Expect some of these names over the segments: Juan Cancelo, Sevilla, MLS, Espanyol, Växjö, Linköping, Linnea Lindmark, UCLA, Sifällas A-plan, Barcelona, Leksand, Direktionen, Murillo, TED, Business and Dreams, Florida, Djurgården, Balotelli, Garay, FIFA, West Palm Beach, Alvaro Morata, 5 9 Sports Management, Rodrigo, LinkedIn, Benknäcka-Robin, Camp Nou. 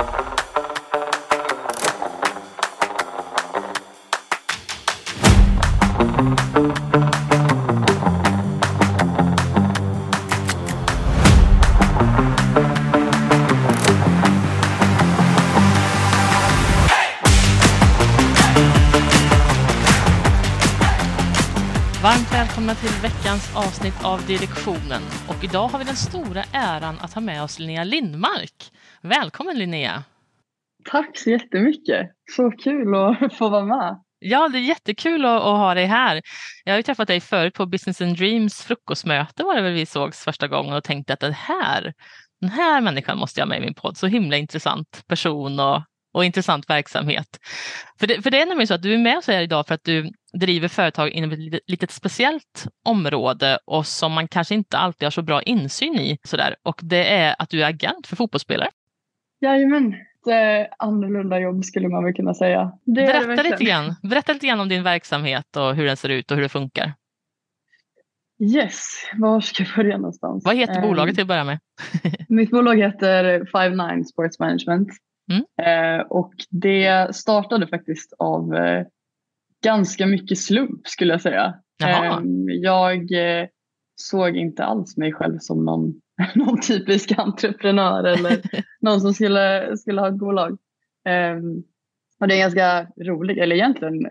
Varmt välkomna till veckans avsnitt av Direktionen. Och idag har vi den stora äran att ha med oss Linnea Lindmark. Välkommen Linnea! Tack så jättemycket! Så kul att få vara med. Ja, det är jättekul att ha dig här. Jag har ju träffat dig förut på Business and Dreams frukostmöte var det väl vi sågs första gången och tänkte att den här människan måste jag ha med i min podd. Så himla intressant person och intressant verksamhet. För det är nämligen så att du är med oss här idag för att du driver företag inom ett litet speciellt område och som man kanske inte alltid har så bra insyn i. Sådär. Och det är att du är agent för fotbollsspelare. Jajamän, ett annorlunda jobb skulle man väl kunna säga. Berätta lite grann om din verksamhet och hur den ser ut och hur det funkar. Yes, var ska jag börja någonstans? Vad heter bolaget till att börja med? Mitt bolag heter 5 9 Sports Management. Och det startade faktiskt av ganska mycket slump skulle jag säga. Jag såg inte alls mig själv som någon typisk entreprenör eller någon som skulle ha ett bolag. Och det är en ganska rolig, eller egentligen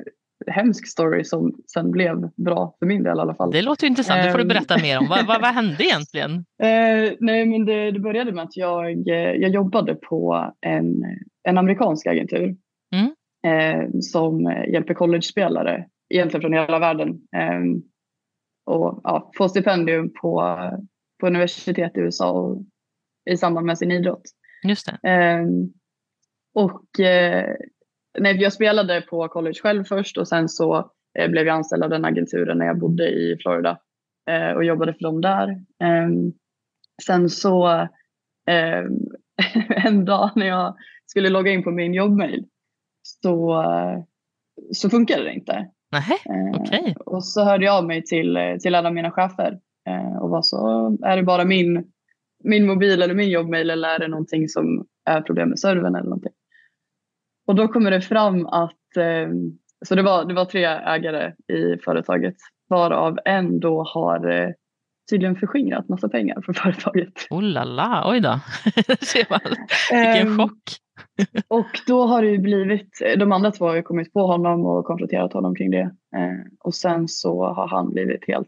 hemsk story som sen blev bra för min del i alla fall. Det låter ju intressant, det får du berätta mer om. Vad hände egentligen? Nej, men det började med att jag jobbade på en amerikansk agentur. Som hjälper college-spelare egentligen från hela världen och ja, får stipendium på universitet i USA och i samband med sin idrott. Just det. Jag spelade på college själv först och sen så blev jag anställd av den agenturen när jag bodde i Florida och jobbade för dem där. Sen så en dag när jag skulle logga in på min jobbmail så funkade det inte. Okej. Och så hörde jag av mig till alla mina chefer och var så, är det bara min mobil eller min jobbmail eller är det någonting som är problem med servern eller någonting. Och då kommer det fram att så det var tre ägare i företaget varav en då har tydligen förskingrat massa pengar från företaget. Oh la la, oj då. Vilken chock. Och då har det ju blivit, de andra två har ju kommit på honom och konfronterat honom kring det. Och sen så har han blivit helt,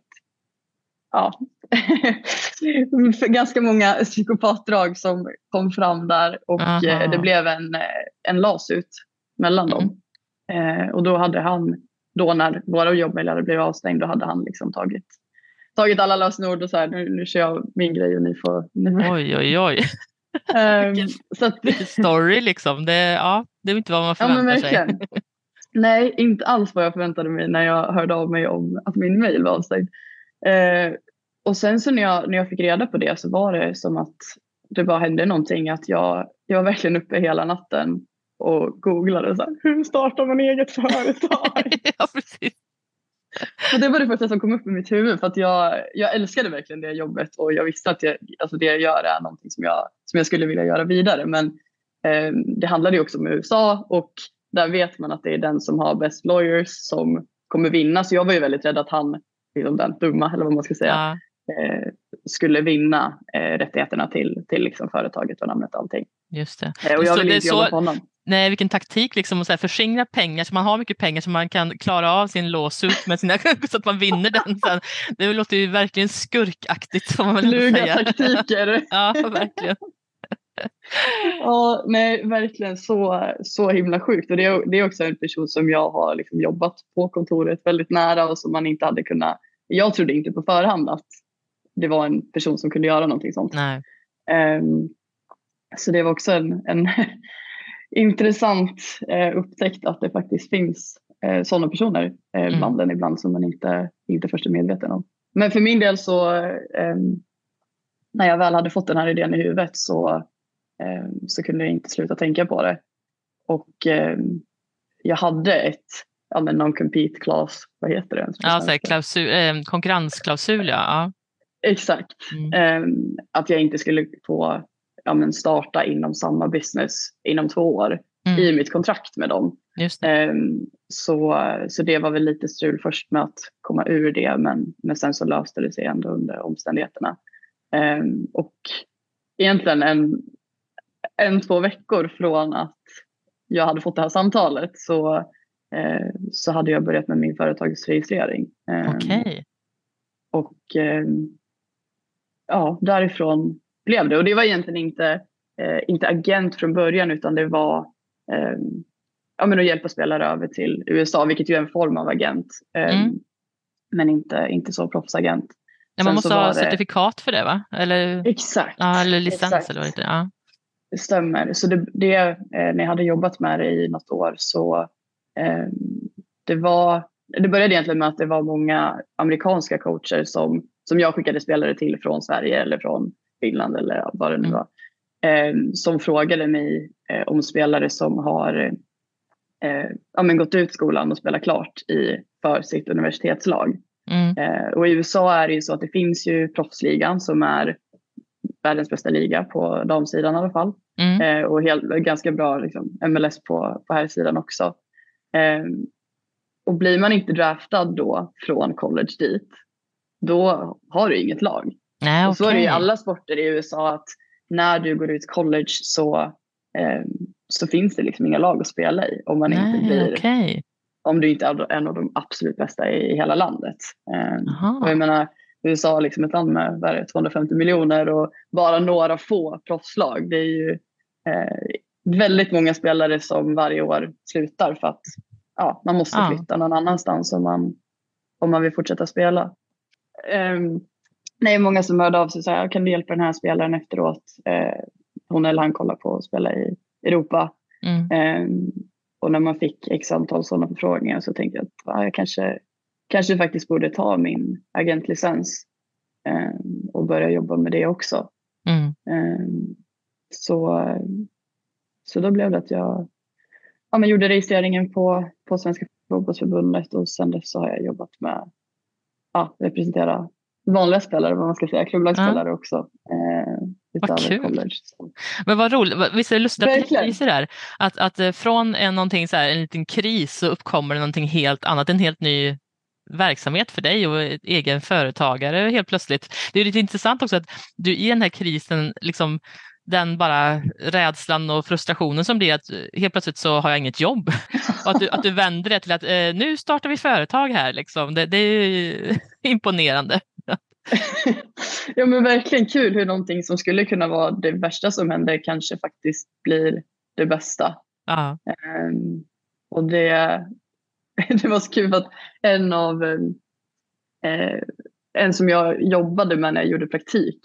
ja, ganska många psykopatdrag som kom fram där. Och det blev en lasut mellan dem. Och då hade han, då när våra jobbmedlare blev avstängda, då hade han liksom tagit alla lösenord och så här, nu kör jag min grej och ni får... Oj. Vilken story liksom. Det är inte vad man förväntar sig. Nej, inte alls vad jag förväntade mig när jag hörde av mig om att min mail var avstängd. Och sen så när jag fick reda på det så var det som att det bara hände någonting. Att jag var verkligen uppe hela natten och googlade så här, hur startar man eget företag? Ja, precis. Och det var det första som kom upp i mitt huvud för att jag älskade verkligen det jobbet och jag visste att det jag gör är någonting som jag skulle vilja göra vidare, men det handlade ju också om USA och där vet man att det är den som har best lawyers som kommer vinna, så jag var ju väldigt rädd att han, den dumma eller vad man ska säga, skulle vinna rättigheterna till liksom företaget och namnet och allting. Just det. Och jag ville inte jobba på honom. Nej, vilken taktik liksom, att så här förskingra pengar så man har mycket pengar så man kan klara av sin lawsuit med sina så att man vinner den sen. Det låter ju verkligen skurkaktigt som man vill säga. Luga taktiker. Ja, verkligen. Ja, nej, verkligen så himla sjukt, och det är också en person som jag har liksom jobbat på kontoret väldigt nära och som man inte hade kunnat, jag trodde inte på förhand att det var en person som kunde göra någonting sånt. Nej. Så det var också en intressant upptäckt att det faktiskt finns sådana personer bland den ibland som man inte först är medveten om. Men för min del så när jag väl hade fått den här idén i huvudet så kunde jag inte sluta tänka på det. Och jag hade ett non-compete clause, vad heter det? Konkurrensklausul, ja. Exakt. Att jag inte skulle få starta inom samma business inom 2 år i mitt kontrakt med dem. Just det. Så det var väl lite strul först med att komma ur det, men sen så löste det sig ändå under omständigheterna. Och egentligen 1-2 veckor från att jag hade fått det här samtalet så hade jag börjat med min företagsregistrering. Okej. Och ja, därifrån blev det. Och det var egentligen inte agent från början, utan det var att hjälpa spelare över till USA, vilket ju är en form av agent. Men inte så proffsagent. Ja, man måste ha certifikat för det, va? Eller, exakt. Ja, eller licens exakt. Eller vad det är. Ja. Det stämmer. Så det när jag hade jobbat med det i något år så det började egentligen med att det var många amerikanska coacher som jag skickade spelare till från Sverige eller från Finland eller vad det nu var, som frågade mig om spelare som har gått ut skolan och spelat klart för sitt universitetslag. Och i USA är det ju så att det finns ju proffsligan som är världens bästa liga på damsidan i alla fall. Och ganska bra liksom, MLS på här sidan också. Och blir man inte draftad då från college dit, då har du inget lag. Nej, okay. Och så är det ju alla sporter i USA att när du går ut college så finns det liksom inga lag att spela i om man inte blir... Okay. Om du inte är en av de absolut bästa i hela landet. Och jag menar, USA är liksom ett land med 250 miljoner och bara några få proffslag. Det är ju väldigt många spelare som varje år slutar för att man måste flytta någon annanstans om man vill fortsätta spela. Det är många som hörde av sig och sa, kan du hjälpa den här spelaren efteråt? Hon eller han kollar på att spela i Europa. Och när man fick x antal sådana förfrågningar så tänkte jag att jag kanske faktiskt borde ta min agentlicens och börja jobba med det också. Så då blev det att jag gjorde registreringen på Svenska fotbollsförbundet, och sen dess så har jag jobbat med representera vanliga spelare, vad man ska säga, klubblagsspelare också. Vad kul. Men vad roligt. Visst är det lustigt att det visar där. Att från någonting så här, en liten kris, så uppkommer det någonting helt annat. En helt ny verksamhet för dig och egen företagare helt plötsligt. Det är lite intressant också att du i den här krisen, liksom den bara rädslan och frustrationen som blir att helt plötsligt så har jag inget jobb. Och att du vänder det till att nu startar vi företag här. Liksom. Det är ju imponerande. Ja, men verkligen kul hur någonting som skulle kunna vara det värsta som händer kanske faktiskt blir det bästa. Och det var så kul att en som jag jobbade med när jag gjorde praktik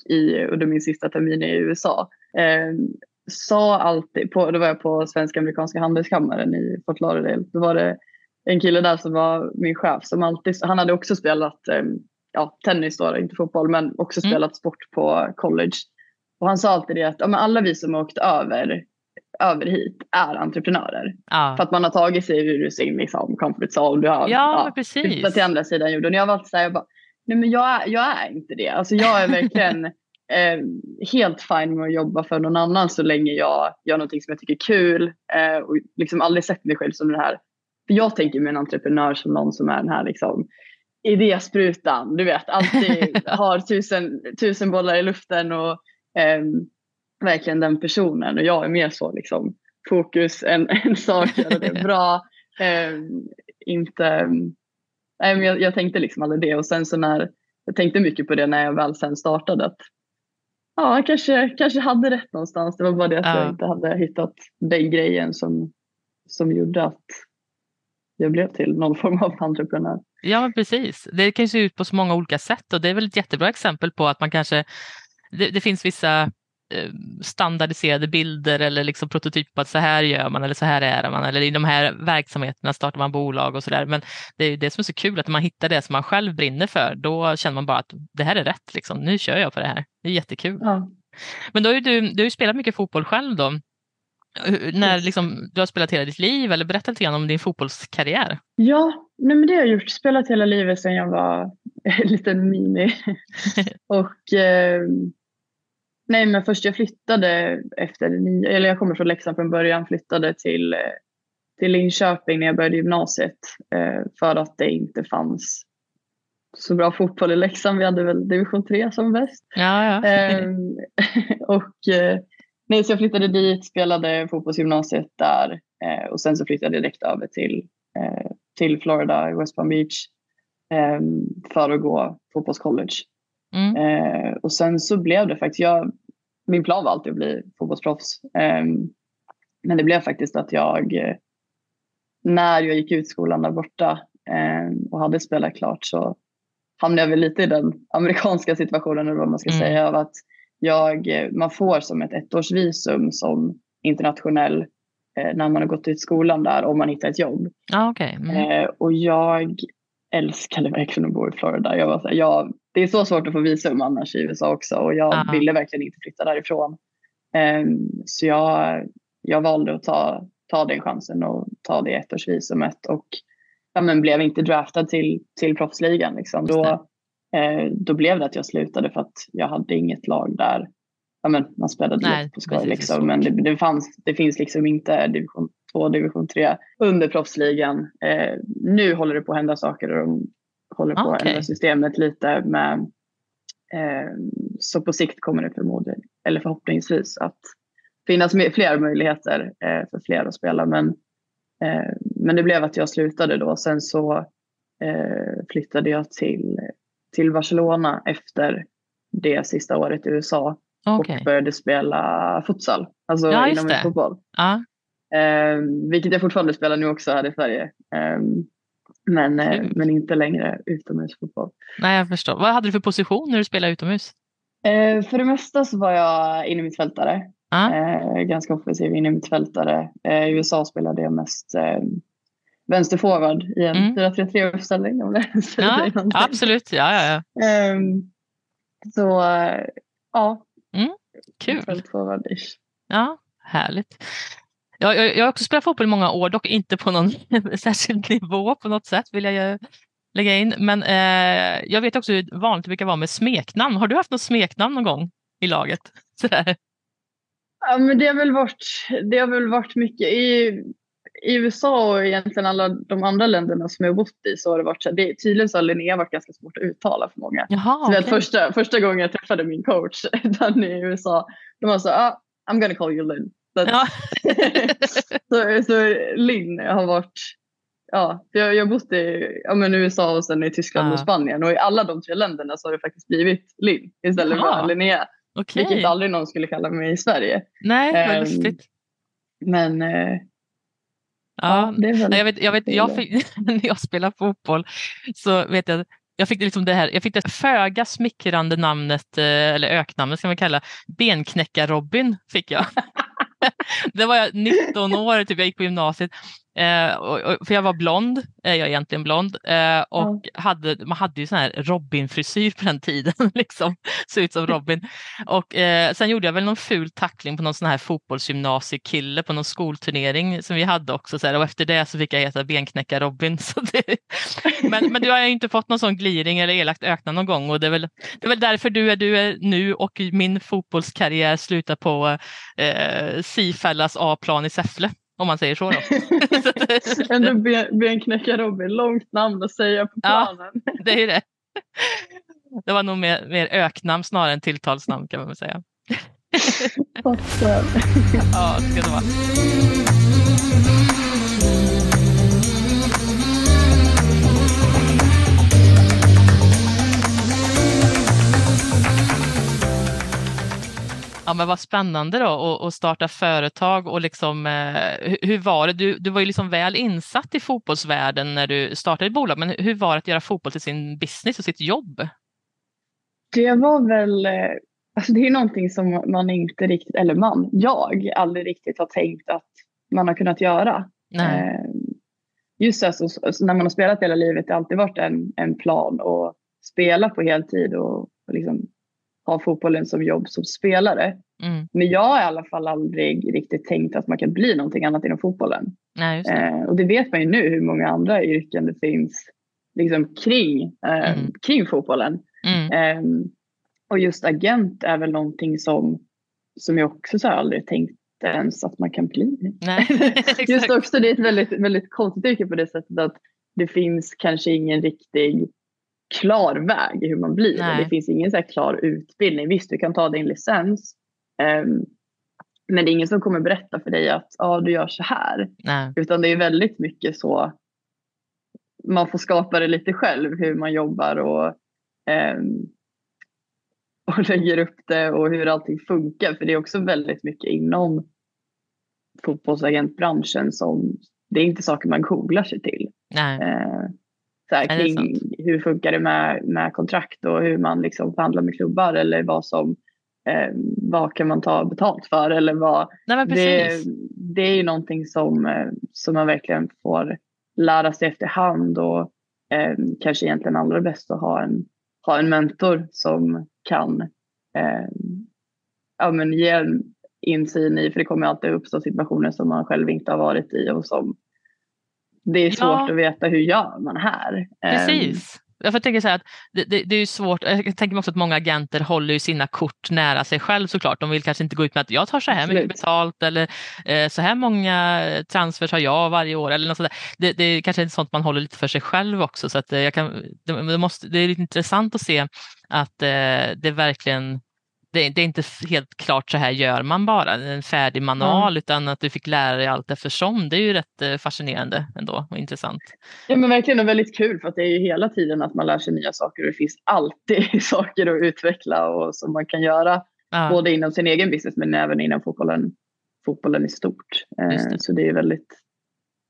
under min sista termin i USA sa alltid, då var jag på Svenska-amerikanska handelskammaren i Fort Lauderdale, då var det en kille där som var min chef som alltid, han hade också spelat tennis då, inte fotboll, men också spelat sport på college. Och han sa alltid det att alla vi som har åkt över hit är entreprenörer. För att man har tagit sig ur sin liksom, comfort zone. Du har flyttat till andra sidan jorden. Jag var alltid så här, nej, men jag är inte det. Alltså, jag är verkligen helt fin med att jobba för någon annan så länge jag gör någonting som jag tycker är kul. Och liksom aldrig sett mig själv som den här. För jag tänker mig en entreprenör som någon som är den här liksom, idésprutan, du vet, alltid har tusen bollar i luften och verkligen den personen, och jag är mer så liksom fokus en sak, göra det bra, jag tänkte liksom aldrig det, och sen så när jag tänkte mycket på det när jag väl sen startade att jag kanske hade rätt någonstans, det var bara det att jag inte hade hittat den grejen som gjorde att jag blev till någon form av entreprenör. Ja, precis. Det kan ju se ut på så många olika sätt, och det är väl ett jättebra exempel på att man kanske, det finns vissa standardiserade bilder eller liksom prototyper att så här gör man eller så här är man, eller i de här verksamheterna startar man bolag och sådär, men det är ju det som är så kul, att man hittar det som man själv brinner för, då känner man bara att det här är rätt, liksom. Nu kör jag på det här. Det är jättekul. Ja. Men då har ju du har spelat mycket fotboll själv då. När liksom, du har spelat hela ditt liv, eller berätta lite grann om din fotbollskarriär. Ja, men det har jag gjort. Spelat hela livet sedan jag var en liten mini. Och Nej, men först jag flyttade efter eller jag kommer från Leksand från början, flyttade till Linköping när jag började gymnasiet för att det inte fanns så bra fotboll i Leksand. Vi hade väl division 3 som bäst. Ja. Så jag flyttade dit, spelade fotbollsgymnasiet där och sen så flyttade jag direkt över till Florida i West Palm Beach för att gå fotbollscollege. Mm. Och sen så blev det faktiskt min plan var alltid att bli fotbollsproffs, men det blev faktiskt att jag när jag gick ut skolan där borta och hade spelat klart, så hamnade jag väl lite i den amerikanska situationen, eller vad man ska säga, av att man får som ett ettårsvisum som internationell när man har gått ut skolan där, om man hittar ett jobb. Och jag älskade verkligen att bo i Florida. Jag var så här, det är så svårt att få visum annars i USA också, och jag ville verkligen inte flytta därifrån. Så jag valde att ta den chansen och ta det ettårsvisumet, och blev inte draftad till proffsligan liksom. Då blev det att jag slutade för att jag hade inget lag där. Man spelade lite på skoj liksom, men det finns liksom inte division 2, division 3 under proffsligan. Nu håller det på att hända saker och de håller på att ändra systemet lite med, så på sikt kommer det förmodligen, eller förhoppningsvis, att finnas fler möjligheter för fler att spela, men det blev att jag slutade då. Sen så flyttade jag till Barcelona efter det sista året i USA och började spela futsal, alltså inom fotboll. Vilket jag fortfarande spelar nu också här i Sverige, men inte längre utomhusfotboll. Nej, jag förstår. Vad hade du för position när du spelade utomhus? För det mesta så var jag innermittfältare. Ganska offensiv innermittfältare. I USA spelade jag mest vänsterforward i en 4-3-3-uppställning. Absolut, ja. Kul. Vänsterforward-ish. Ja, härligt. Jag har också spelat fotboll i många år, dock inte på någon särskild nivå på något sätt, vill jag lägga in. Men jag vet också hur vanligt det brukar vara med smeknamn. Har du haft något smeknamn någon gång i laget? Sådär. Ja, men det har väl varit mycket. I USA och egentligen alla de andra länderna som jag har bott i, så har det varit så här, tydligen så har Linnea varit ganska svårt att uttala för många. Första gången jag träffade min coach där i USA, de var så här, I'm gonna call you Lynn. Så Linn har varit, jag bott i USA och sen i Tyskland och Spanien, och i alla de tre länderna så har det faktiskt blivit Linn istället för Linnea. Vilket aldrig någon skulle kalla mig i Sverige. Nej, vad lustigt. Men när jag spelar fotboll så vet jag att jag fick liksom det föga smickrande namnet, eller öknamnet ska man kalla, Benknäcka-Robin fick jag. Det var jag 19 år, typ jag gick på gymnasiet, för jag var blond, jag är egentligen blond, och man hade ju sån här Robin-frisyr på den tiden, liksom, såg ut som Robin. Och sen gjorde jag väl någon ful tackling på någon sån här fotbollsgymnasiekille på någon skolturnering som vi hade också, så här, och efter det så fick jag heta Benknäcka-Robin. Men du har ju inte fått någon sån gliring eller elakt ökna någon gång, och det är väl därför du är nu, och min fotbollskarriär slutar på Sifällas A-plan i Säffle. Om man säger så då. Ändå Benknäcka-Robin, långt namn att säga på planen. Ja, det är ju det. Det var nog mer öknamn snarare än tilltalsnamn, kan man väl säga. Ja, det ska det vara. Ja, men vad spännande då att starta företag, och liksom, hur var det? Du var ju liksom väl insatt i fotbollsvärlden när du startade ett bolag, men hur var det att göra fotboll till sin business och sitt jobb? Det var väl, alltså det är någonting som man inte riktigt, eller jag aldrig riktigt har tänkt att man har kunnat göra. Nej. Just alltså, när man har spelat hela livet, det har alltid varit en plan att spela på heltid och liksom ha fotbollen som jobb som spelare. Men jag har i alla fall aldrig riktigt tänkt att man kan bli någonting annat inom fotbollen. Nej, just det. Och det vet man ju nu hur många andra yrken det finns liksom kring fotbollen. Och just agent är väl någonting som jag också så aldrig tänkt ens att man kan bli. Nej, just också, det är ett väldigt, väldigt konstigt yrke på det sättet att det finns kanske ingen riktig klar väg i hur man blir. Nej. Det finns ingen så här klar utbildning. Visst, du kan ta din licens. Men det är ingen som kommer berätta för dig att du gör så här. Nej. Utan det är väldigt mycket så. Man får skapa det lite själv. Hur man jobbar och lägger upp det. Och hur allting funkar. För det är också väldigt mycket inom fotbollsagentbranschen. Som, det är inte saker man googlar sig till. Nej. Så här, kring hur funkar det med kontrakt. Och hur man liksom förhandlar med klubbar. Eller vad som... vad kan man ta betalt för eller vad. Nej, det är ju någonting som man verkligen får lära sig efterhand och kanske egentligen allra bäst att ha en mentor som kan ge insyn i, för det kommer alltid uppstå situationer som man själv inte har varit i och som det är svårt att veta hur gör man här. Precis. Jag tänker så här att det är ju svårt. Jag tänker också att många agenter håller ju sina kort nära sig själv såklart. De vill kanske inte gå ut med att jag tar så här mycket betalt eller så här många transfers har jag varje år eller något sådär. Det är kanske inte sånt man håller lite för sig själv också. Så att det är lite intressant att se att det verkligen... Det är inte helt klart så här gör man bara, en färdig manual, utan att du fick lära dig allt eftersom. Det är ju rätt fascinerande ändå och intressant. Ja, men verkligen, och väldigt kul, för att det är ju hela tiden att man lär sig nya saker och det finns alltid saker att utveckla och som man kan göra både inom sin egen business men även inom fotbollen i stort. Det. Så det är väldigt,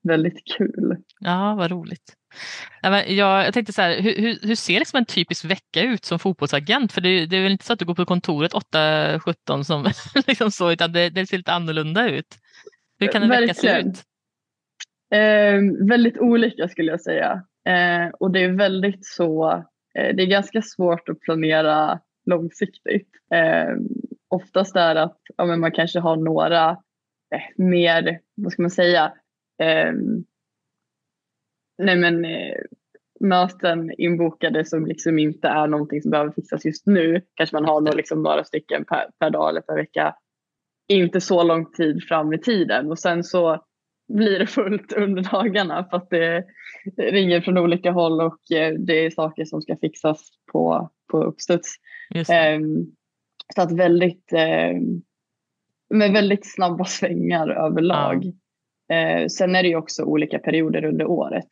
väldigt kul. Ja, vad roligt. Jag tänkte så här, hur ser liksom en typisk vecka ut som fotbollsagent? För det är väl inte så att du går på kontoret 8-17 som liksom så, utan det ser lite annorlunda ut. Hur kan en vecka se ut? Väldigt olika skulle jag säga. Och det är väldigt så, det är ganska svårt att planera långsiktigt. Oftast är att man kanske har några mer, vad ska man säga, möten inbokade som liksom inte är någonting som behöver fixas just nu. Kanske man har några stycken per dag eller per vecka. Inte så lång tid fram i tiden. Och sen så blir det fullt under dagarna för att det ringer från olika håll och det är saker som ska fixas på uppstuds. Så att väldigt med väldigt snabba svängar överlag. Ja. Sen är det ju också olika perioder under året.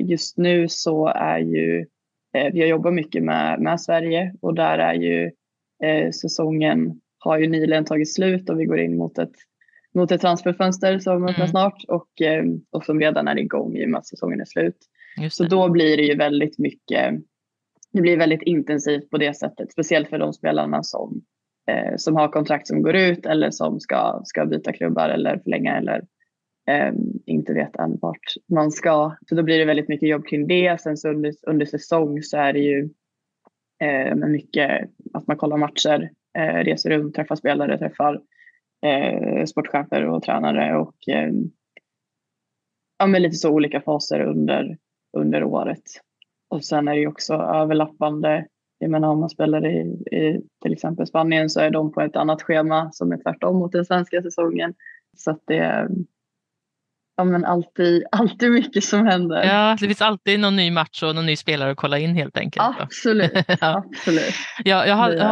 Just nu så är ju vi jobbar mycket med Sverige, och där är ju säsongen har ju nyligen tagit slut och vi går in mot ett transferfönster som öppnar snart och som redan är igång i och med att säsongen är slut. Så då blir det ju väldigt mycket, det blir väldigt intensivt på det sättet, speciellt för de spelarna som har kontrakt som går ut eller som ska byta klubbar eller förlänga eller inte vet än vart man ska. Så då blir det väldigt mycket jobb kring det. Sen så under säsong så är det ju mycket att man kollar matcher, reser runt, träffar spelare, träffar sportchefer och tränare och lite så olika faser under året. Och sen är det ju också överlappande. Jag menar, om man spelar i till exempel Spanien så är de på ett annat schema som är tvärtom mot den svenska säsongen. Så att det alltid mycket som händer. Ja, det finns alltid någon ny match och någon ny spelare att kolla in helt enkelt. Absolut, absolut. Ja, jag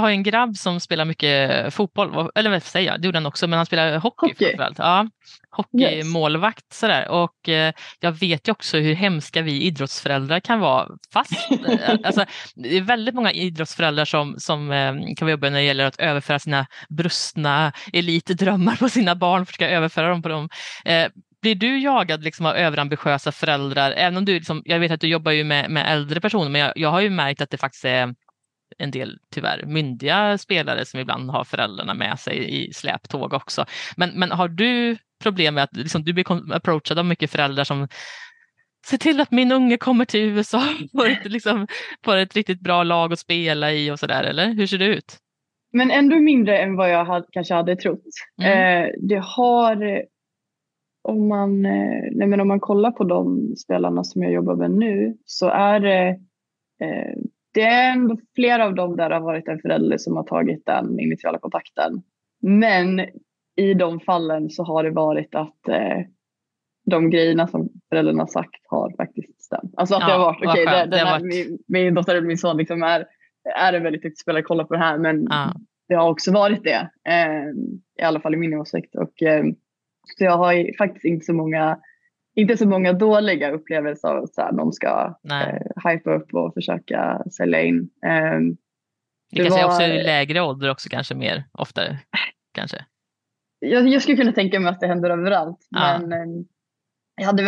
har ju en grabb som spelar mycket fotboll, eller vad säger jag, det gjorde han också, men han spelar hockey framförallt. Ja, hockeymålvakt sådär. Och jag vet ju också hur hemska vi idrottsföräldrar kan vara fast. Alltså, det är väldigt många idrottsföräldrar som kan jobba när det gäller att överföra sina brustna elitdrömmar på sina barn, försöka överföra dem på dem. Blir du jagad liksom av överambitiösa föräldrar? Även om du liksom, jag vet att du jobbar ju med äldre personer, men jag har ju märkt att det faktiskt är en del tyvärr myndiga spelare som ibland har föräldrarna med sig i släptåg också. Men har du problem med att liksom, du blir approachad av mycket föräldrar som ser till att min unge kommer till USA och liksom får ett riktigt bra lag att spela i och sådär, eller? Hur ser det ut? Men ändå mindre än vad jag kanske hade trott. Det har... Om man kollar på de spelarna som jag jobbar med nu så är det Det är ändå flera av dem där har varit en förälder som har tagit den initiala kontakten. Men i de fallen så har det varit att de grejerna som föräldrarna sagt har faktiskt stämt. Alltså att det har varit, min dotter eller min son liksom är en väldigt utspelare att kolla på det här. Men det har också varit det. I alla fall i min åsikt. Och, så jag har ju faktiskt inte så många dåliga upplevelser av att så här, de ska hypa upp och försöka sälja in. Det kanske också i lägre ålder också kanske mer oftare kanske. Jag skulle kunna tänka mig att det händer överallt. Ja. Men jag hade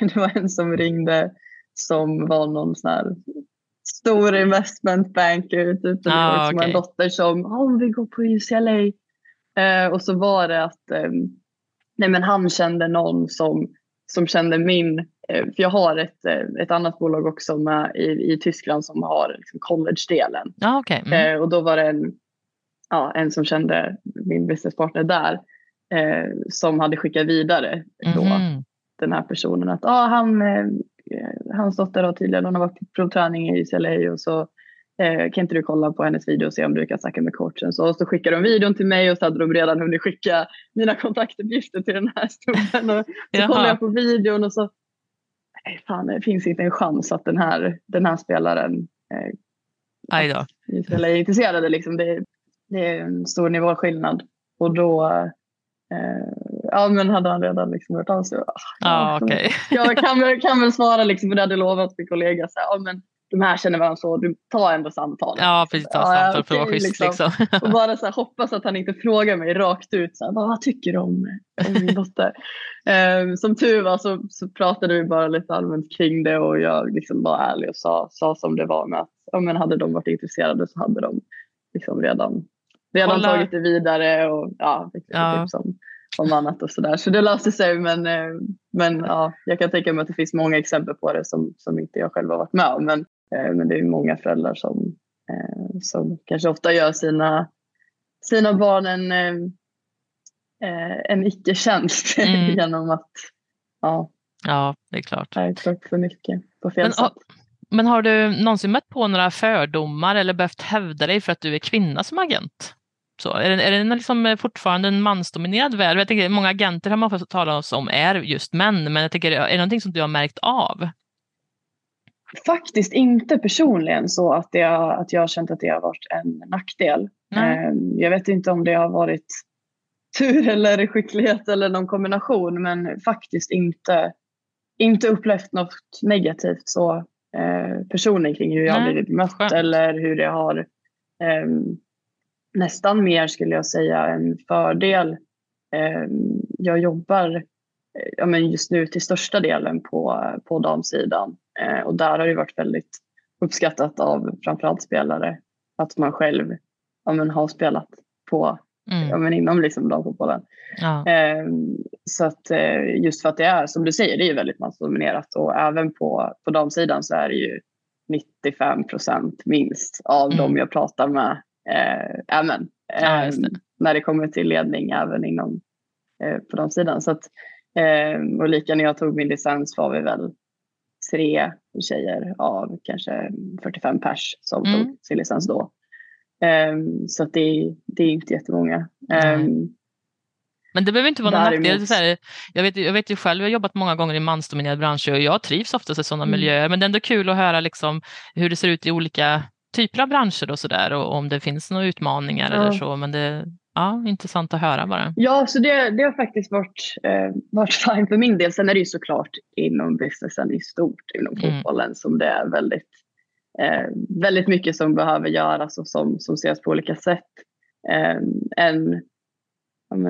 det var en som ringde som var någon sån här stor investment banker typ, som var en dotter som om vi går på UCLA. Och så var det att han kände någon som kände min, för jag har ett annat bolag också med, i Tyskland som har liksom college-delen. Och då var det en som kände min businesspartner där som hade skickat vidare då den här personen att hans dotter har tydligen, hon har varit på provträning i UCLA och så kan inte du kolla på hennes video och se om du kan snacka med coachen? Så skickade de videon till mig och så hade de redan hunnit skicka mina kontaktuppgifter till den här stunden. Och så kollade jag på videon och så det finns inte en chans att den här spelaren är intresserad. Liksom. Det är en stor nivåskillnad. Och då hade han redan liksom hört av sig. Jag kan väl svara liksom, för det hade lovat min kollega så här, de här känner varandra så, du tar ändå samtalet. Ja, precis, ta samtal för att schysst liksom. Och bara så här, hoppas att han inte frågar mig rakt ut så här, vad tycker du om min dotter? Som tur var så pratade vi bara lite allmänt kring det och jag liksom var ärlig och sa som det var med att hade de varit intresserade så hade de liksom redan tagit det vidare och typ som annat och sådär. Så det löser sig, men jag kan tänka mig att det finns många exempel på det som inte jag själv har varit med om. Men det är många föräldrar som kanske ofta gör sina barn en icke-tjänst genom att det är klart. Det är klart för mycket på fel sätt. Men har du någonsin mött på några fördomar eller behövt hävda dig för att du är kvinna som agent? Så, är det liksom fortfarande en mansdominerad värld? Jag tänker, många agenter har man fått tala om är just män. Men jag tänker, är det någonting som du har märkt av? Faktiskt inte personligen så att jag har känt att det har varit en nackdel. Jag vet inte om det har varit tur eller skicklighet eller någon kombination. Men faktiskt inte upplevt något negativt så personen kring hur jag har blivit mött. Eller hur det har... Nästan mer skulle jag säga en fördel. Jag jobbar just nu till största delen på damsidan. Och där har det varit väldigt uppskattat av framförallt spelare. Att man själv har spelat på inom liksom damfotbollen. Så att just för att det är, som du säger, det är ju väldigt mansdominerat. Och även på damsidan så är det ju 95% minst av dem jag pratar med. När det kommer till ledning även inom på de sidan så att, och lika när jag tog min licens var vi väl 3 tjejer av kanske 45 pers som tog sin licens då så att det är inte jättemånga men det behöver inte vara någon nackdel. Jag vet ju själv, jag har jobbat många gånger i mansdominerade branscher och jag trivs oftast i sådana miljöer, men det är ändå kul att höra liksom, hur det ser ut i olika typer av branscher och sådär och om det finns några utmaningar eller så, men det intressant att höra bara. Ja, så det har faktiskt varit fine för min del. Sen är det ju såklart inom businessen i stort, inom fotbollen som det är väldigt, väldigt mycket som behöver göras och som ses på olika sätt.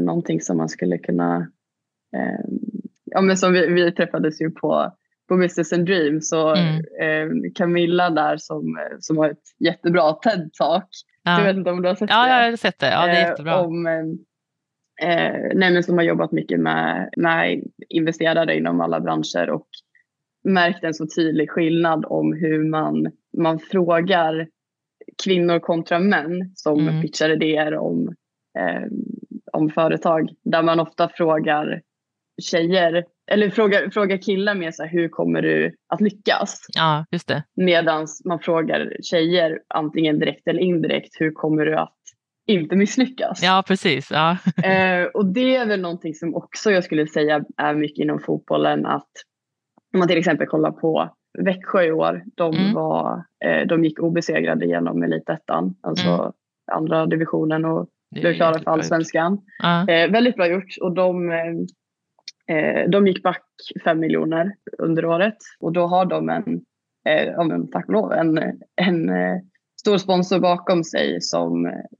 Någonting som man skulle kunna som vi träffades ju på Business and Dreams så Camilla där som har ett jättebra TED-talk. Du vet inte om du har sett det? Ja, jag har sett det. Ja, det är jättebra. Som har jobbat mycket med investerare inom alla branscher och märkt en så tydlig skillnad om hur man frågar kvinnor kontra män som pitchar idéer om företag. Där man ofta frågar tjejer Eller fråga killar med så här, hur kommer du att lyckas? Ja, just det. Medans man frågar tjejer antingen direkt eller indirekt, hur kommer du att inte misslyckas? Ja, precis. Ja. Och det är väl någonting som också jag skulle säga är mycket inom fotbollen. Att om man till exempel kollar på Växjö i år. De gick obesegrade genom elitettan. Alltså andra divisionen och blev klara för allsvenskan. Väldigt bra gjort. Och de gick back 5 miljoner under året. Och då har de en stor sponsor bakom sig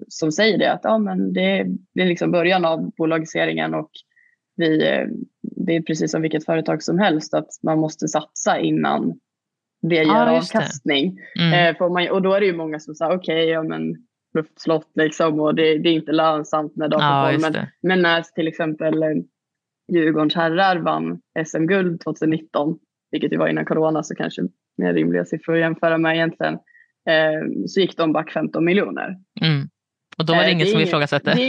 som säger det. Att ja, men det är liksom början av bolagiseringen och det är precis som vilket företag som helst att man måste satsa innan det ger avkastning. Det. Mm. Och då är det ju många som säger okej, luftslott liksom, och det är inte lönsamt när de men när till exempel Djurgårdens herrar vann SM-guld 2019, vilket ju var innan corona, så kanske mer rimliga siffror att jämföra med egentligen, så gick de back 15 miljoner. Mm. Och då var det ingen som ifrågasatte. Det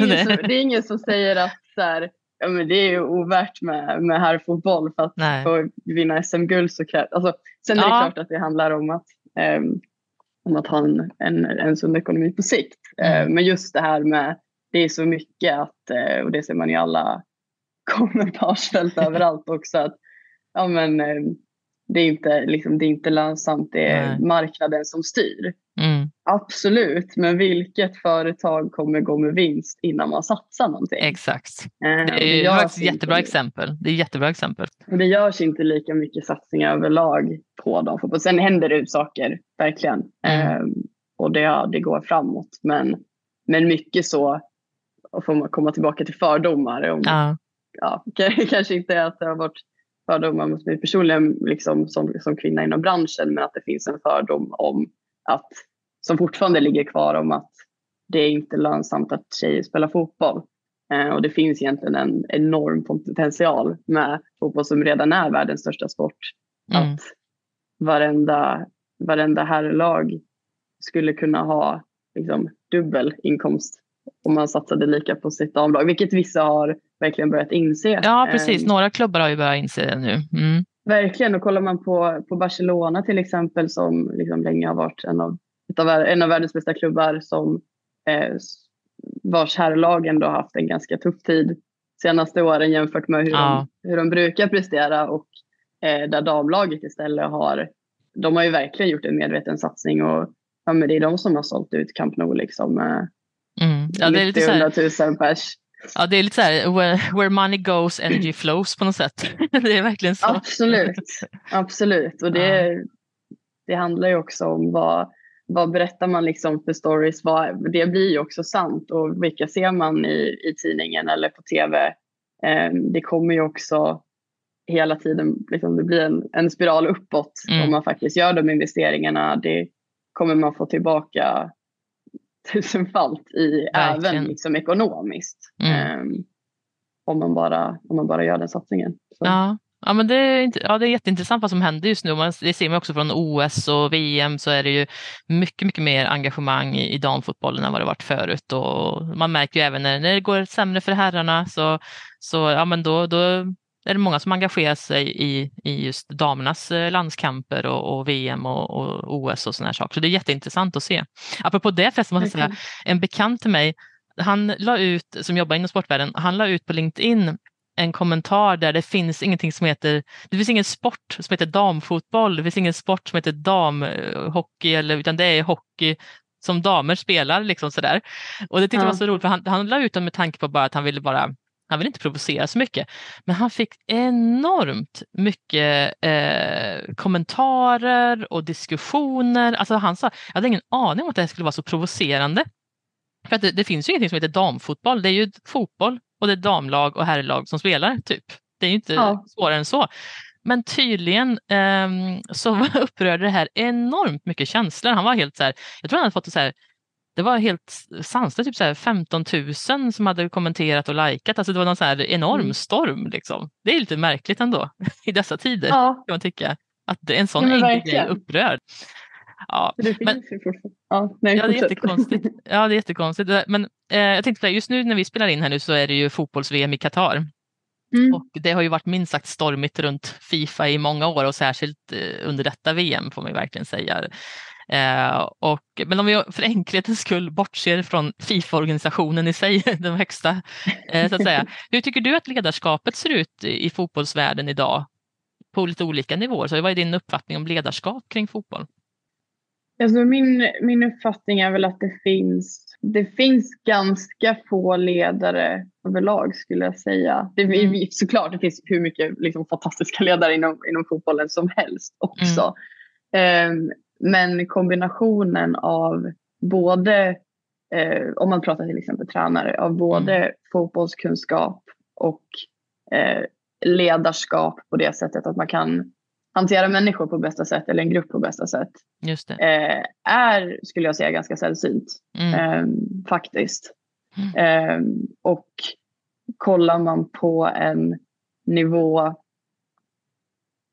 är ingen som säger att så här, ja, men det är ju ovärt med herrfotboll för att få vinna SM-guld så krävs. Alltså, sen är det klart att det handlar om att ha en sund ekonomi på sikt. Men just det här med, det är så mycket att, och det ser man i alla kommentarsfält överallt också, att ja, men, det är inte lönsamt, det är marknaden som styr. Mm. Absolut, men vilket företag kommer gå med vinst innan man satsar någonting? Exakt. Det är faktiskt jättebra exempel. Det görs inte lika mycket satsningar överlag på dem. Sen händer det ut saker, verkligen. Och det går framåt. Men mycket så, och får man komma tillbaka till fördomar. Kanske inte att det har varit fördomar mot mig personligen liksom, som kvinna inom branschen, men att det finns en fördom om att, som fortfarande ligger kvar, om att det är inte lönsamt att tjejer spelar fotboll. Och det finns egentligen en enorm potential med fotboll som redan är världens största sport. Att varenda herrlag skulle kunna ha liksom, dubbel inkomst om man satsade lika på sitt damlag. Vilket vissa har verkligen börjat inse. Ja, precis. Några klubbar har ju börjat inse det nu. Mm. Verkligen, och kollar man på Barcelona till exempel, som liksom länge har varit en av världens bästa klubbar, som vars herrlagen då har haft en ganska tuff tid senaste åren jämfört med hur de brukar prestera, och där damlaget istället de har ju verkligen gjort en medveten satsning, och ja, men det är de som har sålt ut Camp Nou liksom, ja, det är lite 100 000 pers. Ja, det är lite så här, where money goes, energy flows på något sätt. Det är verkligen så. Absolut. Och det handlar ju också om vad berättar man liksom för stories. Det blir ju också sant. Och vilka ser man i tidningen eller på tv. Det kommer ju också hela tiden, liksom, det blir en spiral uppåt. Om man faktiskt gör de investeringarna, det kommer man få tillbaka tusenfalt även liksom ekonomiskt, om man bara gör den satsningen. Så. Ja, men det är jätteintressant vad som händer just nu. Det ser man också från OS och VM, så är det ju mycket, mycket mer engagemang i damfotbollen än vad det varit förut. Och man märker ju även när det går sämre för herrarna, så ja, men då är det många som engagerar sig i just damernas landskamper och VM och OS och såna här saker. Så det är jätteintressant att se. Apropå det förresten, måste jag säga, en bekant till mig, som jobbar inom sportvärlden, han la ut på LinkedIn en kommentar där det finns ingen sport som heter damfotboll, det finns ingen sport som heter damhockey, utan det är hockey som damer spelar liksom sådär. Och det tyckte jag var så roligt, för han la ut dem med tanke på bara att han ville inte provocera så mycket, men han fick enormt mycket kommentarer och diskussioner. Alltså han sa, jag hade ingen aning om att det här skulle vara så provocerande. För att det finns ju ingenting som heter damfotboll. Det är ju fotboll, och det är damlag och herrlag som spelar, typ. Det är ju inte svårare än så. Men tydligen så upprörde det här enormt mycket känslor. Han var helt så här, jag tror han hade fått så här, det var helt sanslöst, typ så här 15 000 som hade kommenterat och likat. Alltså det var någon så här enorm storm liksom. Det är lite märkligt ändå i dessa tider, kan man tycka. Att en sån enkel grej upprörd. Ja, det är jättekonstigt. Ja, det är jättekonstigt. Men jag tänkte just nu när vi spelar in här nu, så är det ju fotbolls-VM i Qatar. Och det har ju varit minst sagt stormigt runt FIFA i många år och särskilt under detta VM får man verkligen säga. Men om vi för enkelhetens skull bortser från FIFA-organisationen i sig, den högsta så att säga. Hur tycker du att ledarskapet ser ut i fotbollsvärlden idag på lite olika nivåer? Så vad är din uppfattning om ledarskap kring fotboll? Alltså min uppfattning är väl att det finns ganska få ledare överlag skulle jag säga. Såklart det finns hur mycket liksom, fantastiska ledare inom fotbollen som helst också. Men kombinationen av både, om man pratar till exempel tränare, av både fotbollskunskap och ledarskap på det sättet att man kan hantera människor på bästa sätt eller en grupp på bästa sätt. Just det. Är, skulle jag säga, ganska sällsynt faktiskt. Och kollar man på en nivå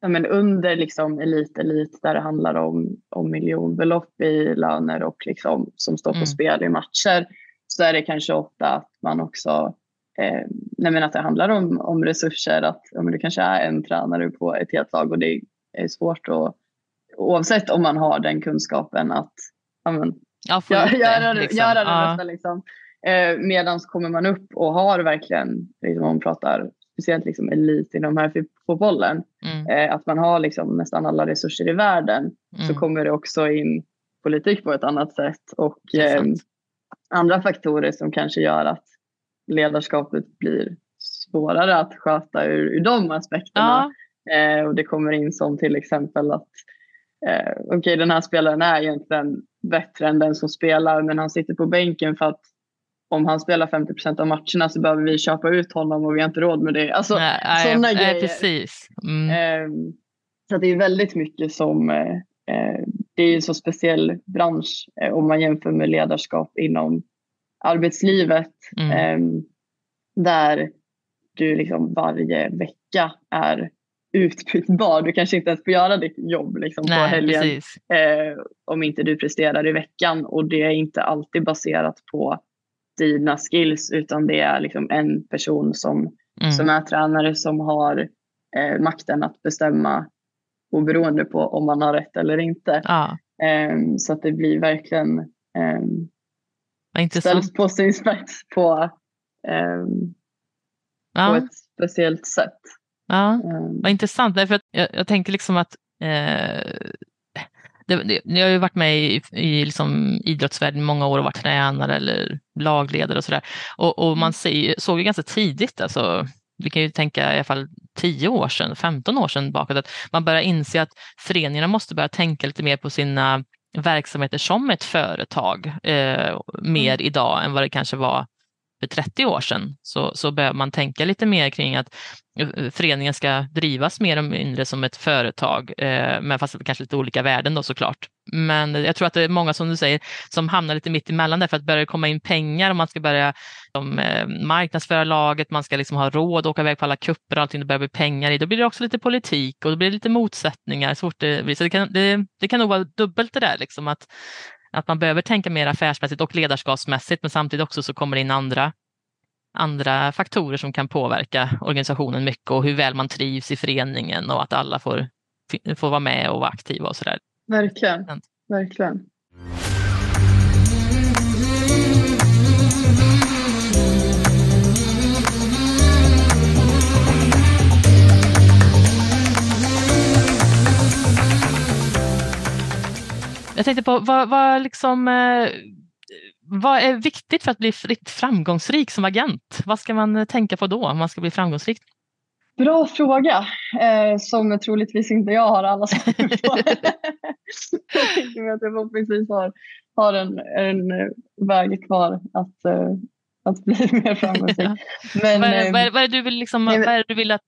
men under liksom elit där det handlar om miljonbelopp i löner och liksom, som står på spel i matcher, så är det kanske ofta att man också att det handlar om resurser, att du kanske är en tränare på ett helt lag och det är svårt att, oavsett om man har den kunskapen att göra det bästa liksom. Medans kommer man upp och har verkligen liksom, om man pratar speciellt liksom elit i de här fotbollen, att man har liksom nästan alla resurser i världen, så kommer det också in politik på ett annat sätt och andra faktorer som kanske gör att ledarskapet blir svårare att sköta ur de aspekterna. Och det kommer in som till exempel att den här spelaren är egentligen bättre än den som spelar, men han sitter på bänken för att om han spelar 50% av matcherna så behöver vi köpa ut honom och vi har inte råd med det. Alltså sådana grejer. Precis. Så det är väldigt mycket som... det är ju en så speciell bransch om man jämför med ledarskap inom arbetslivet. Där du liksom varje vecka är utbytbar. Du kanske inte ens får göra ditt jobb liksom, på helgen. Om inte du presterar i veckan. Och det är inte alltid baserat på dina skills, utan det är liksom en person som är tränare som har makten att bestämma oberoende på om man har rätt eller inte. Så att det blir verkligen ställs på sin spets på ett speciellt sätt. Vad intressant, därför att jag tänker liksom att jag har ju varit med i liksom idrottsvärlden i många år och varit tränare eller lagledare och sådär. Och man såg ju ganska tidigt, alltså, vi kan ju tänka i alla fall 10 år sedan, 15 år sedan bakåt, att man börjar inse att föreningarna måste börja tänka lite mer på sina verksamheter som ett företag mer idag än vad det kanske var för 30 år sedan. Så börjar man tänka lite mer kring att föreningen ska drivas mer och mindre som ett företag, men fast kanske lite olika värden då såklart. Men jag tror att det är många, som du säger, som hamnar lite mitt emellan där, för att börja komma in pengar och man ska börja marknadsföra laget, man ska liksom ha råd, åka iväg på alla kupper och allting, det börjar bli pengar i. Då blir det också lite politik och då blir det lite motsättningar. Så det kan nog vara dubbelt det där liksom, att man behöver tänka mer affärsmässigt och ledarskapsmässigt, men samtidigt också så kommer det in andra faktorer som kan påverka organisationen mycket och hur väl man trivs i föreningen och att alla får vara med och vara aktiva och sådär. Verkligen, verkligen. Jag tänkte på, vad är viktigt för att bli riktigt framgångsrik som agent? Vad ska man tänka på då om man ska bli framgångsrik? Bra fråga, som troligtvis inte jag har alla svar på. Jag förhoppningsvis har en väg kvar att bli mer framgångsrik. Men, vad är det du vill att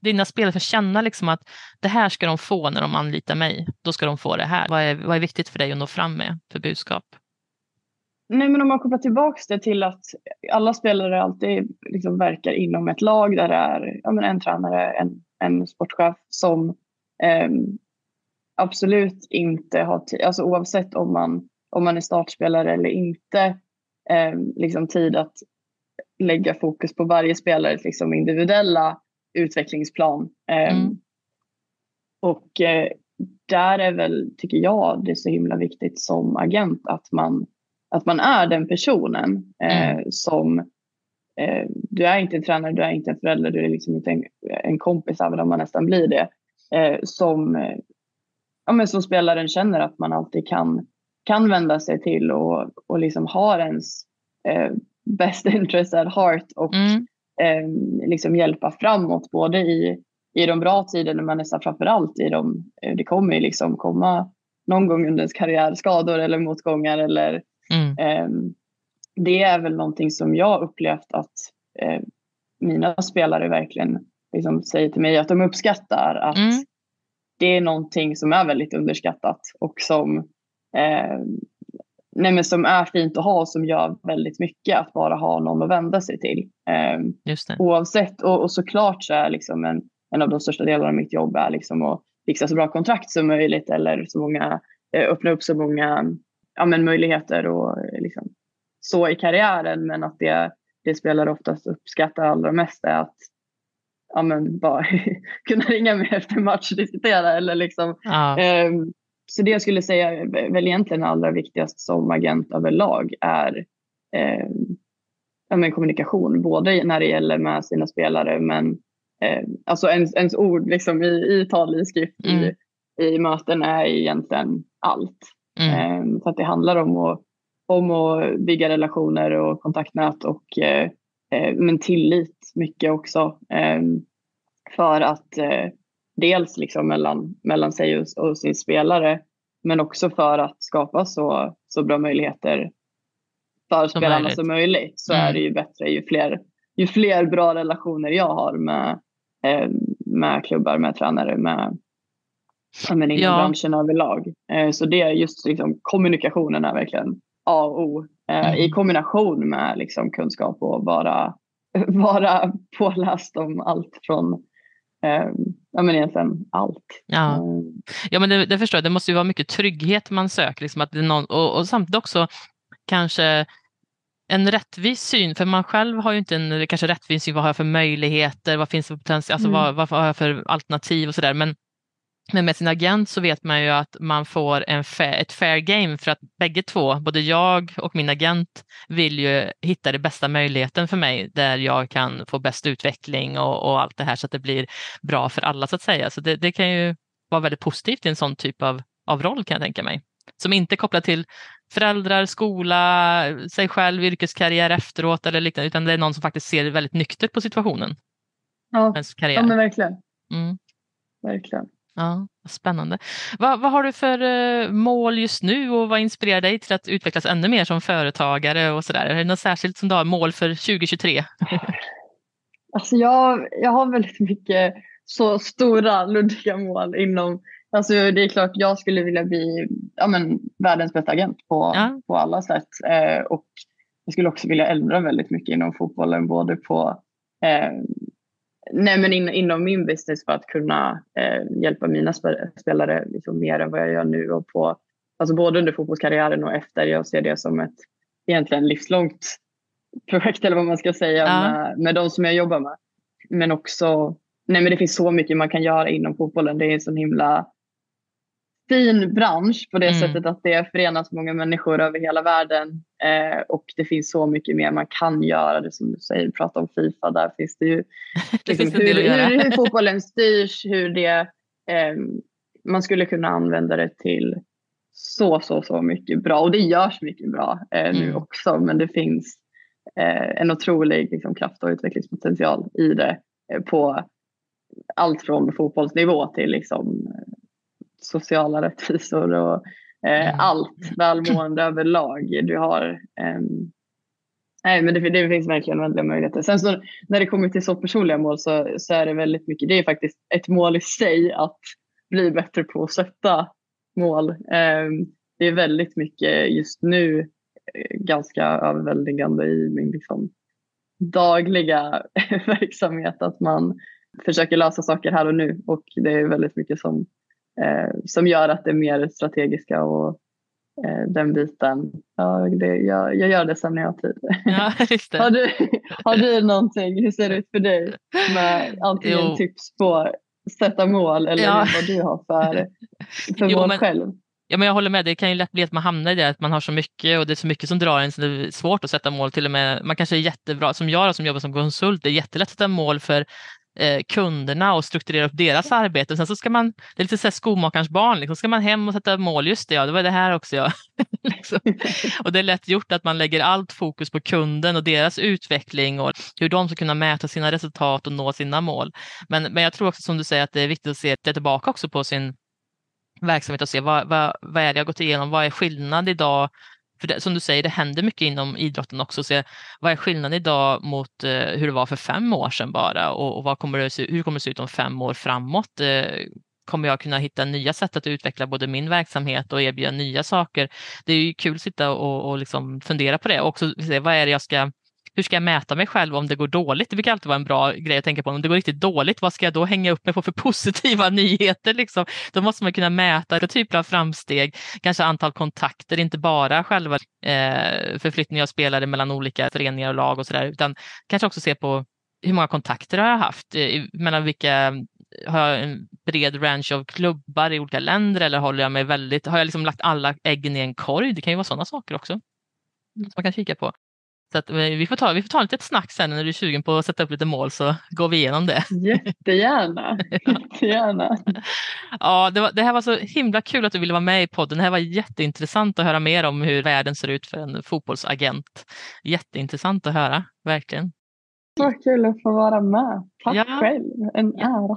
dina spelare får känna? Liksom, att det här ska de få när de anlitar mig. Då ska de få det här. Vad är viktigt för dig att nå fram med för budskap? Nej, men om man kopplar tillbaka det till att alla spelare alltid liksom verkar inom ett lag där det är en tränare, en sportchef som absolut inte har tid. Alltså oavsett om man är startspelare eller inte, liksom tid att lägga fokus på varje spelare liksom individuella utvecklingsplan. Och där är väl, tycker jag, det är så himla viktigt som agent att man är den personen som... Du är inte en tränare, du är inte en förälder, du är liksom inte en kompis, även om man nästan blir det, som spelaren känner att man alltid kan vända sig till och liksom har ens best interest at heart och liksom hjälpa framåt, både i de bra tiderna men nästan framförallt i de, det kommer ju liksom komma någon gång under ens karriär skador eller motgångar eller det är väl någonting som jag upplevt att mina spelare verkligen liksom säger till mig att de uppskattar att det är någonting som är väldigt underskattat och som, som är fint att ha och som gör väldigt mycket att bara ha någon att vända sig till. Just det. Oavsett, och såklart så är liksom en av de största delarna av mitt jobb är liksom att fixa så bra kontrakt som möjligt eller så många, öppna upp så många möjligheter och liksom så i karriären, men att det spelar oftast uppskattar allra mest är att bara kunna ringa mig efter match och diskutera eller liksom så det jag skulle säga väl egentligen allra viktigast som agent överlag är kommunikation, både när det gäller med sina spelare men alltså ens ord liksom i tal, i skrift, i möten är egentligen allt. Så att det handlar om att bygga relationer och kontaktnät och men tillit mycket också för att dels liksom mellan sig och sin spelare, men också för att skapa så bra möjligheter för spelarna som möjligt, så är det ju bättre ju fler bra relationer jag har med klubbar, med tränare, med inom branschen överlag. Så det är just liksom kommunikationen är verkligen A och O, i kombination med liksom kunskap och vara påläst om allt från egentligen allt. Ja, men det förstår jag. Det måste ju vara mycket trygghet man söker liksom, att det är någon, och samtidigt också kanske en rättvis syn, för man själv har ju inte en kanske rättvis syn, vad har jag för möjligheter, vad finns det potential, alltså vad har jag för alternativ och sådär, men med sin agent så vet man ju att man får ett fair game, för att bägge två, både jag och min agent, vill ju hitta det bästa möjligheten för mig där jag kan få bäst utveckling och allt det här, så att det blir bra för alla så att säga. Så det kan ju vara väldigt positivt i en sån typ av roll, kan jag tänka mig. Som inte kopplar till föräldrar, skola, sig själv, yrkeskarriär efteråt eller liknande, utan det är någon som faktiskt ser väldigt nyktert på situationen. Ja men verkligen. Verkligen. Ja, spännande. Vad har du för mål just nu och vad inspirerar dig till att utvecklas ännu mer som företagare och sådär? Är det något särskilt som du har mål för 2023? Alltså jag har väldigt mycket så stora luddiga mål inom, alltså det är klart jag skulle vilja bli världens bästa agent på alla sätt, och jag skulle också vilja ändra väldigt mycket inom fotbollen, både på inom min business för att kunna hjälpa mina spelare liksom mer än vad jag gör nu, och på, alltså både under fotbollskarriären och efter. Jag ser det som ett egentligen livslångt projekt, eller vad man ska säga, med de som jag jobbar med. Men också, det finns så mycket man kan göra inom fotbollen. Det är en sån himla fin bransch på det sättet att det förenas många människor över hela världen, och det finns så mycket mer man kan göra. Det som du säger, prata om FIFA, där finns det ju liksom, hur fotbollen styrs, hur det man skulle kunna använda det till så mycket bra, och det görs mycket bra nu också, men det finns en otrolig liksom, kraft och utvecklingspotential i det, på allt från fotbollsnivå till liksom sociala rättvisor och allt, välmående överlag. Du har det finns verkligen väldigt möjligheter. Sen så när det kommer till så personliga mål så är det väldigt mycket, det är faktiskt ett mål i sig att bli bättre på att sätta mål. Det är väldigt mycket just nu ganska överväldigande i min liksom dagliga verksamhet, att man försöker lösa saker här och nu, och det är väldigt mycket som gör att det är mer strategiska och den biten. Jag gör det sen när jag har tid. Ja, just det. Har du någonting? Hur ser det ut för dig? Med antingen tips på sätta mål eller vad du har för mål själv. Ja, men jag håller med. Det kan ju lätt bli att man hamnar i det. Att man har så mycket och det är så mycket som drar en. Så det är svårt att sätta mål. Till och med, man kanske är jättebra. Som jag som jobbar som konsult. Det är jättelätt att sätta mål för kunderna och strukturera upp deras arbete. Sen så ska man, det är lite så här skomakarens barn liksom, ska man hem och sätta mål, just det, det var det här också liksom. Och det är lätt gjort att man lägger allt fokus på kunden och deras utveckling och hur de ska kunna mäta sina resultat och nå sina mål. Men jag tror också som du säger att det är viktigt att se tillbaka också på sin verksamhet och se vad är det jag gått igenom, vad är skillnad idag. För det, som du säger, det händer mycket inom idrotten också. Så vad är skillnaden idag mot hur det var för 5 år sedan bara? Och hur kommer det se ut om 5 år framåt? Kommer jag kunna hitta nya sätt att utveckla både min verksamhet och erbjuda nya saker? Det är ju kul att sitta och liksom fundera på det. Och också se, vad är det hur ska jag mäta mig själv om det går dåligt? Det brukar alltid vara en bra grej att tänka på. Om det går riktigt dåligt, vad ska jag då hänga upp mig på för positiva nyheter? Liksom? Då måste man kunna mäta olika typer av framsteg. Kanske antal kontakter, inte bara själva förflyttningar av spelare mellan olika föreningar och lag och sådär. Utan kanske också se på hur många kontakter har jag haft? Mellan vilka har jag en bred range av klubbar i olika länder? Eller håller jag mig väldigt, har jag liksom lagt alla äggen i en korg? Det kan ju vara sådana saker också som man kan kika på. Så att vi får ta lite ett snack sen när du är 20 på att sätta upp lite mål, så går vi igenom det. Jättegärna. Ja, det här var så himla kul att du ville vara med i podden. Det här var jätteintressant att höra mer om hur världen ser ut för en fotbollsagent. Jätteintressant att höra, verkligen. Så kul att få vara med. Tack själv, en ära.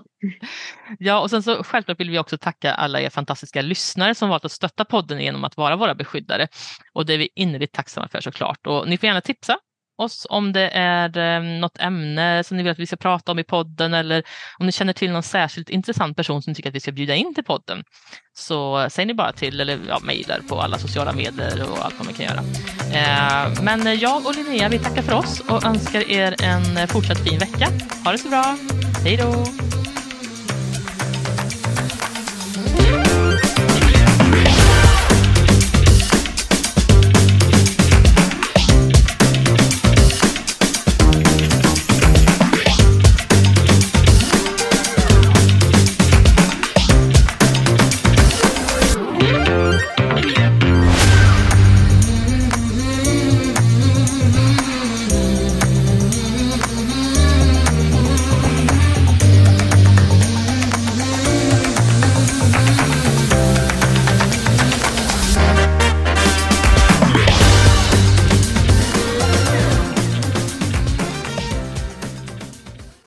Ja, och sen så självklart vill vi också tacka alla er fantastiska lyssnare som valt att stötta podden genom att vara våra beskyddare. Och det är vi innerligt tacksamma för såklart. Och ni får gärna tipsa oss om det är något ämne som ni vill att vi ska prata om i podden, eller om ni känner till någon särskilt intressant person som tycker att vi ska bjuda in till podden, så säger ni bara till, eller mejlar på alla sociala medier och allt vad man kan göra. Men jag och Linnea, vi tackar för oss och önskar er en fortsatt fin vecka. Ha det så bra. Hej då!